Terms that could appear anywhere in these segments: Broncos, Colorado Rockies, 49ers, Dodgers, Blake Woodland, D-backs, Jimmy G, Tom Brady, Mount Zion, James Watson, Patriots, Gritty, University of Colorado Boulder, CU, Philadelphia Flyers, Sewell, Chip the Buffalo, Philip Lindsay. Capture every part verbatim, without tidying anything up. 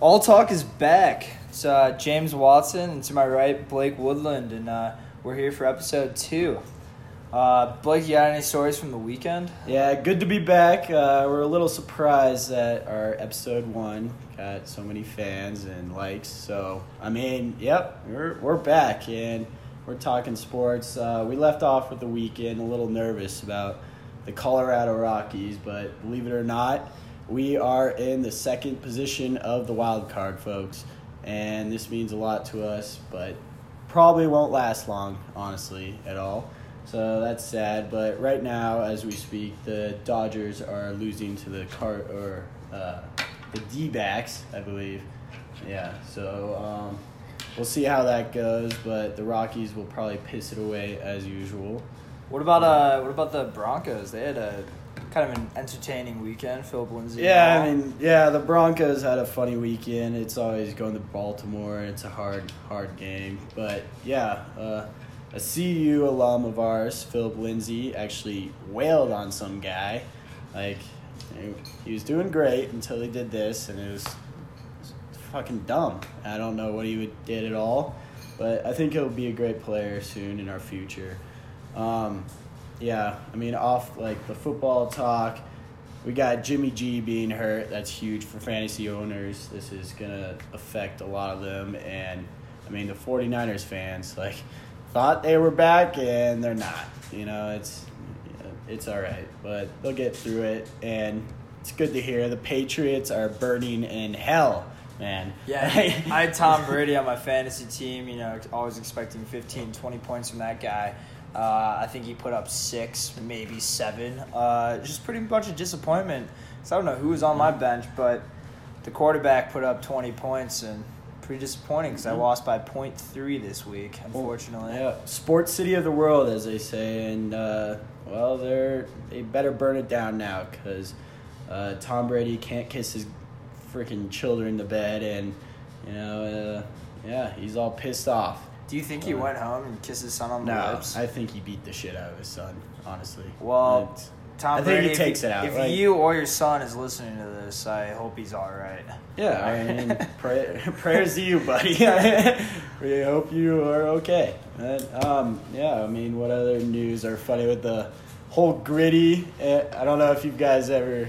All Talk is back. It's uh, James Watson, and to my right, Blake Woodland, and uh, we're here for episode two. Uh, Blake, you got any stories from the weekend? Yeah, good to be back. Uh, we're a little surprised that our episode one got so many fans and likes. So, I mean, yep, we're we're back, and we're talking sports. Uh, we left off with the weekend a little nervous about the Colorado Rockies, but believe it or not, we are in the second position of the wild card, folks, and this means a lot to us, but probably won't last long, honestly, at all. So that's sad, but right now, as we speak, the Dodgers are losing to the car or uh, the D-backs, I believe. Yeah, so um, we'll see how that goes, but the Rockies will probably piss it away as usual. What about uh? What about the Broncos? They had a kind of an entertaining weekend, Philip Lindsay. Yeah, I mean, yeah, the Broncos had a funny weekend. It's always going to Baltimore. It's a hard, hard game. But, yeah, uh, a C U alum of ours, Philip Lindsay, actually wailed on some guy. Like, he was doing great until he did this, and it was, it was fucking dumb. I don't know what he did at all, but I think he'll be a great player soon in our future. Um... Yeah, I mean, off, like, the football talk, we got Jimmy G being hurt. That's huge for fantasy owners. This is going to affect a lot of them. And, I mean, the 49ers fans, like, thought they were back, and they're not. You know, it's it's all right. But they'll get through it, and it's good to hear. The Patriots are burning in hell, man. Yeah, I had Tom Brady on my fantasy team, you know, always expecting fifteen, twenty points from that guy. Uh, I think he put up six, maybe seven. Uh, just pretty much a disappointment. So I don't know who was on my bench, but the quarterback put up twenty points, and pretty disappointing because I lost by point three this week, unfortunately. Well, yeah, sports city of the world, as they say, and uh, well, they're they better burn it down now because uh, Tom Brady can't kiss his freaking children to bed, and you know, uh, yeah, he's all pissed off. Do you think he went home and kissed his son on the no, lips? No, I think he beat the shit out of his son, honestly. Well, it's, Tom I Brady, think he takes it out. If like, you or your son is listening to this, I hope he's all right. Yeah, I mean, pray, prayers to you, buddy. We hope you are okay. And, um, yeah, I mean, what other news are funny with the whole Gritty? I don't know if you guys ever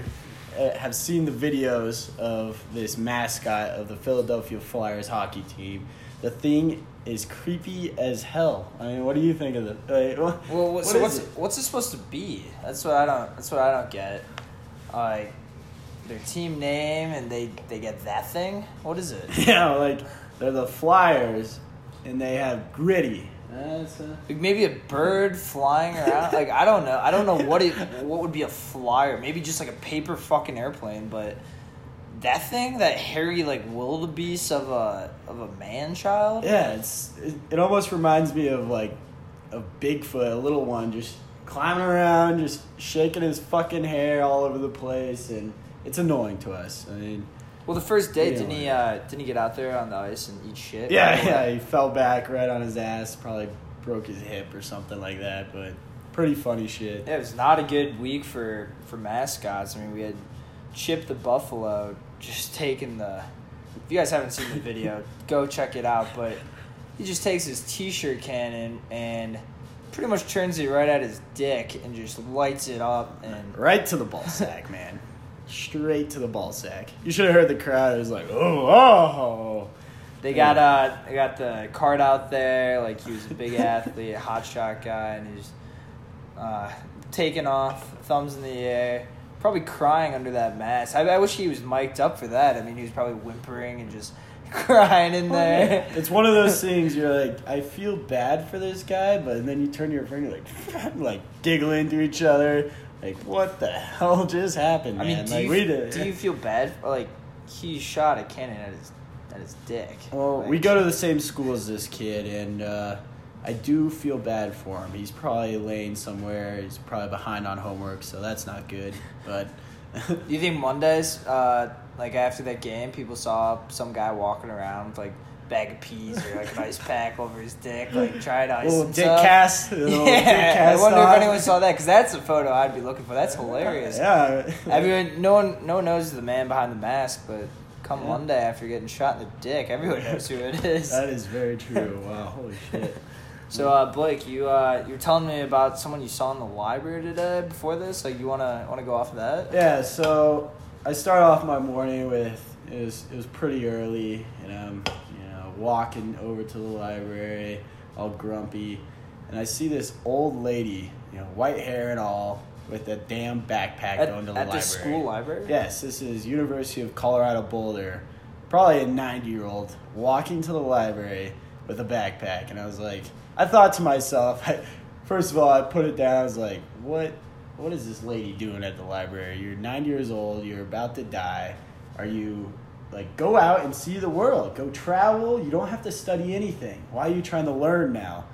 have seen the videos of this mascot of the Philadelphia Flyers hockey team. The thing is creepy as hell. I mean, what do you think of it? Like, what, well, what, so what's it? what's it supposed to be? That's what I don't. That's what I don't get. Like uh, their team name, and they, they get that thing. What is it? Yeah, like they're the Flyers, and they have Gritty. That's a... like maybe a bird flying around. Like I don't know. I don't know what it. What would be a flyer? Maybe just like a paper fucking airplane, but. That thing, that hairy, like, wildebeest of a of a man-child? Yeah, it's it, it almost reminds me of, like, a Bigfoot, a little one, just climbing around, just shaking his fucking hair all over the place, and it's annoying to us. I mean... Well, the first day, didn't he, uh, didn't he get out there on the ice and eat shit? Yeah, right? yeah, he fell back right on his ass, probably broke his hip or something like that, but pretty funny shit. Yeah, it was not a good week for, for mascots. I mean, we had Chip the Buffalo... Just taking the, if you guys haven't seen the video, go check it out. But he just takes his t-shirt cannon and pretty much turns it right at his dick and just lights it up and right to the ball sack, man. Straight to the ball sack. You should have heard the crowd. It was like, oh, oh. They got uh, they got the card out there. Like he was a big athlete, a hotshot guy, and he's uh, taking off, thumbs in the air. Probably crying under that mask. I, I wish he was mic'd up for that. I mean, he was probably whimpering and just crying in there. It's one of those things you're like, I feel bad for this guy, but then you turn to your friend, you're like, like giggling to each other. Like, what the hell just happened, man? I mean, do, like, you, we did, do you feel bad? For, like, he shot a cannon at his, at his dick. Well, like, we go to the same school as this kid, and uh, I do feel bad for him. He's probably laying somewhere. He's probably behind on homework, so that's not good. But do you think Mondays, uh, like after that game, people saw some guy walking around with like a bag of peas or like an ice pack over his dick, like trying to ice himself? Dick cast. Yeah, dick cast I wonder off. If anyone saw that because that's a photo I'd be looking for. That's hilarious. Yeah, everyone. No one, no one knows the man behind the mask, but come yeah. Monday after getting shot in the dick. Everyone knows who it is. That is very true. Wow, holy shit. So, uh, Blake, you uh, you were telling me about someone you saw in the library today before this. Like, you wanna wanna go off of that? Yeah. So, I start off my morning with it was it was pretty early, and I'm you know walking over to the library, all grumpy, and I see this old lady, you know, white hair and all, with a damn backpack at, going to the at library. At the school library? Yes. This is University of Colorado Boulder. Probably a ninety year old walking to the library with a backpack, and I was like. I thought to myself, I, first of all, I put it down. I was like, what what is this lady doing at the library? You're nine years old. You're about to die. Are you, like, go out and see the world. Go travel. You don't have to study anything. Why are you trying to learn now?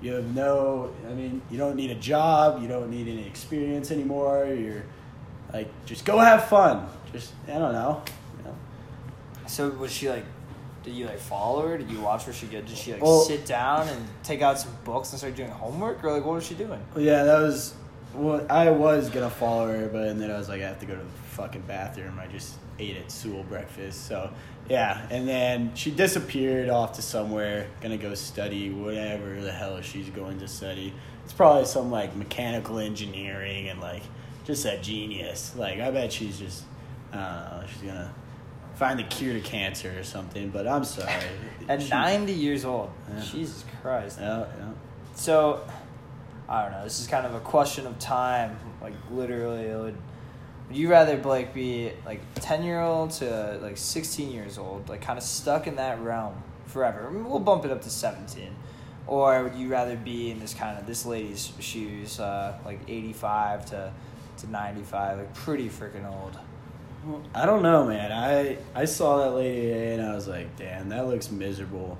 You have no, I mean, you don't need a job. You don't need any experience anymore. You're, like, just go have fun. Just, I don't know. You know? So was she, like, did you, like, follow her? Did you watch where she did? Did she, like, well, sit down and take out some books and start doing homework? Or, like, what was she doing? Yeah, that was... Well, I was going to follow her, but then I was like, I have to go to the fucking bathroom. I just ate at Sewell breakfast. So, yeah. And then she disappeared off to somewhere, going to go study whatever the hell she's going to study. It's probably some, like, mechanical engineering and, like, just that genius. Like, I bet she's just... I don't know. She's going to... find the cure to cancer or something, but I'm sorry. At Jeez. ninety years old. Yeah. Jesus Christ. Yeah, yeah. So, I don't know. This is kind of a question of time. Like, literally, it would, would you rather, Blake, be, like, ten-year-old to, like, sixteen years old, like, kind of stuck in that realm forever? We'll bump it up to seventeen. Or would you rather be in this kind of, this lady's shoes, uh, like, eighty-five to, to ninety-five, like, pretty freaking old? I don't know, man. I I saw that lady and I was like, damn, that looks miserable.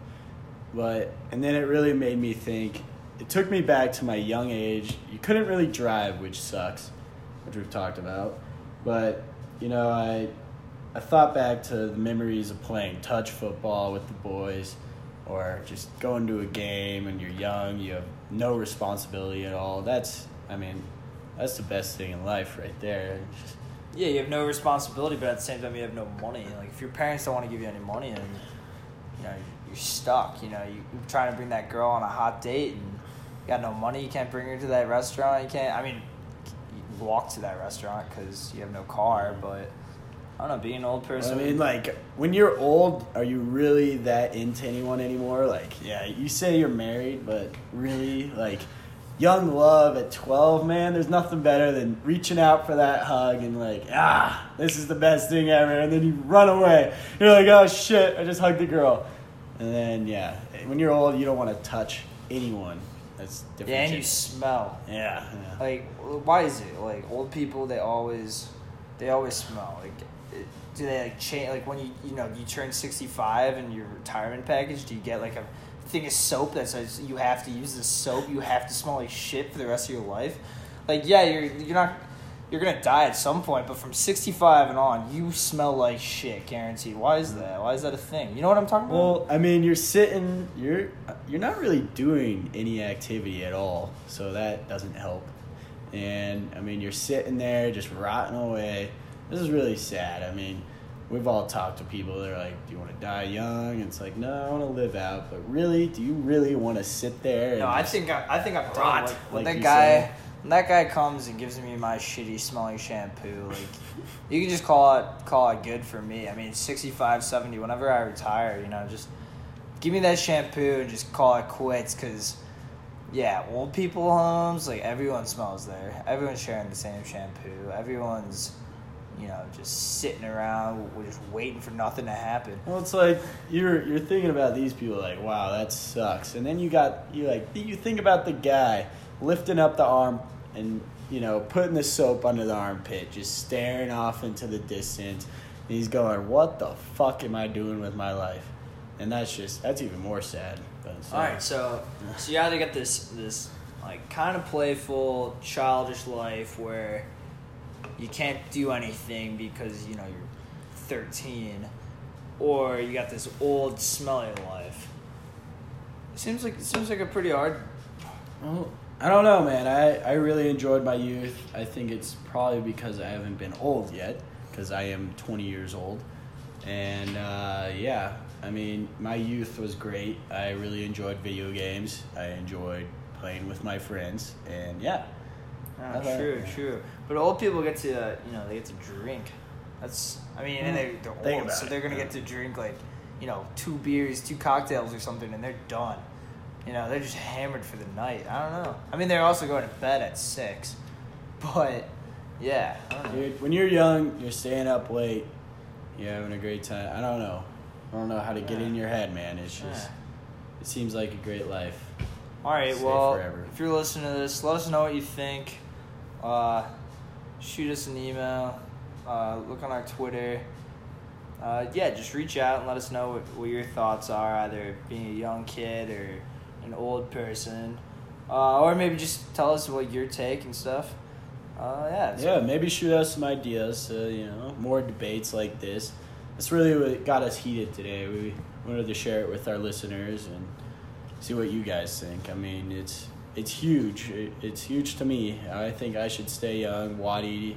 But and then it really made me think. It took me back to my young age. You couldn't really drive, which sucks, which we've talked about. But, you know, I I thought back to the memories of playing touch football with the boys or just going to a game and you're young, you have no responsibility at all. That's, I mean, that's the best thing in life right there. Just, yeah, you have no responsibility, but at the same time, you have no money. Like, if your parents don't want to give you any money, then, you know, you're stuck. You know, you're trying to bring that girl on a hot date, and you got no money. You can't bring her to that restaurant. You can't, I mean, you walk to that restaurant because you have no car, but, I don't know, being an old person. I mean, like, when you're old, are you really that into anyone anymore? Like, yeah, you say you're married, but really, like... young love at twelve, man, there's nothing better than reaching out for that hug and like, ah, this is the best thing ever. And then you run away. You're like, oh, shit, I just hugged the girl. And then, yeah, when you're old, you don't want to touch anyone. That's different. Yeah, and shit. You smell. Yeah, yeah. Like, why is it? Like, old people, they always they always smell. Like, do they, like, change? Like, when you, you know, you turn sixty-five and your retirement package, do you get, like, a... thing is soap that says you have to use this soap, you have to smell like shit for the rest of your life. Like, yeah, you're you're not you're gonna die at some point, but from sixty-five and on, you smell like shit, guaranteed. Why is that? Why is that a thing? You know what I'm talking well, about? Well, I mean, you're sitting, you're you're not really doing any activity at all, so that doesn't help. And I mean, you're sitting there just rotting away. This is really sad. I mean. We've all talked to people. They're like, "Do you want to die young?" And it's like, "No, I want to live out." But really, do you really want to sit there? And no, I think I, I think I'm done. Like, when like that guy, said. when that guy comes and gives me my shitty smelling shampoo, like, you can just call it call it good for me. I mean, sixty-five, seventy, whenever I retire, you know, just give me that shampoo and just call it quits. Cause yeah, old people homes, like everyone smells there. Everyone's sharing the same shampoo. Everyone's. You know, just sitting around, we're just waiting for nothing to happen. Well, it's like you're you're thinking about these people, like, wow, that sucks. And then you got you like you think about the guy lifting up the arm and you know putting the soap under the armpit, just staring off into the distance. And he's going, "What the fuck am I doing with my life?" And that's just that's even more sad. But, so. All right, so so you either get this this like kind of playful, childish life where. You can't do anything because, you know, you're thirteen. Or you got this old, smelly life. It seems like, it seems like a pretty hard... Well, I don't know, man. I, I really enjoyed my youth. I think it's probably because I haven't been old yet. Because I am twenty years old. And uh, yeah, I mean, my youth was great. I really enjoyed video games. I enjoyed playing with my friends, and yeah. Oh, true, that. true. But old people get to, uh, you know, they get to drink. That's, I mean, mm. and they, they're Think old, so they're going to yeah. get to drink, like, you know, two beers, two cocktails or something, and they're done. You know, they're just hammered for the night. I don't know. I mean, they're also going to bed at six. But, yeah. I don't know. Dude, when you're young, you're staying up late. You're having a great time. I don't know. I don't know how to get yeah. in your head, man. It's just, yeah. it seems like a great life. All right, Stay well, forever. If you're listening to this, let us know what you think. Uh, shoot us an email. Uh, look on our Twitter. Uh, yeah, just reach out and let us know what, what your thoughts are, either being a young kid or an old person. Uh, or maybe just tell us what your take and stuff. Uh, yeah. Yeah, cool. Maybe shoot us some ideas, uh, you know, more debates like this. That's really what got us heated today. We wanted to share it with our listeners and see what you guys think. I mean, it's it's huge. It, it's huge to me. I think I should stay young. Waddy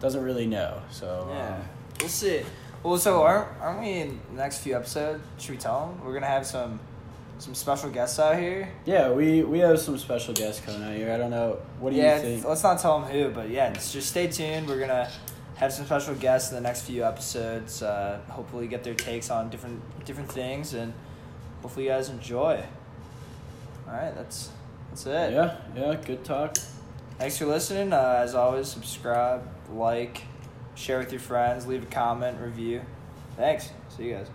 doesn't really know. So yeah, um, we'll see. Well, so aren't, aren't we in the next few episodes? Should we tell them? We're going to have some... Some special guests out here. Yeah, we, we have some special guests coming out here. I don't know. What do yeah, you think? Let's not tell them who, but yeah, just stay tuned. We're going to have some special guests in the next few episodes. Uh, hopefully get their takes on different different things, and hopefully you guys enjoy. All right, that's that's it. Yeah, yeah, good talk. Thanks for listening. Uh, as always, subscribe, like, share with your friends, leave a comment, review. Thanks. See you guys.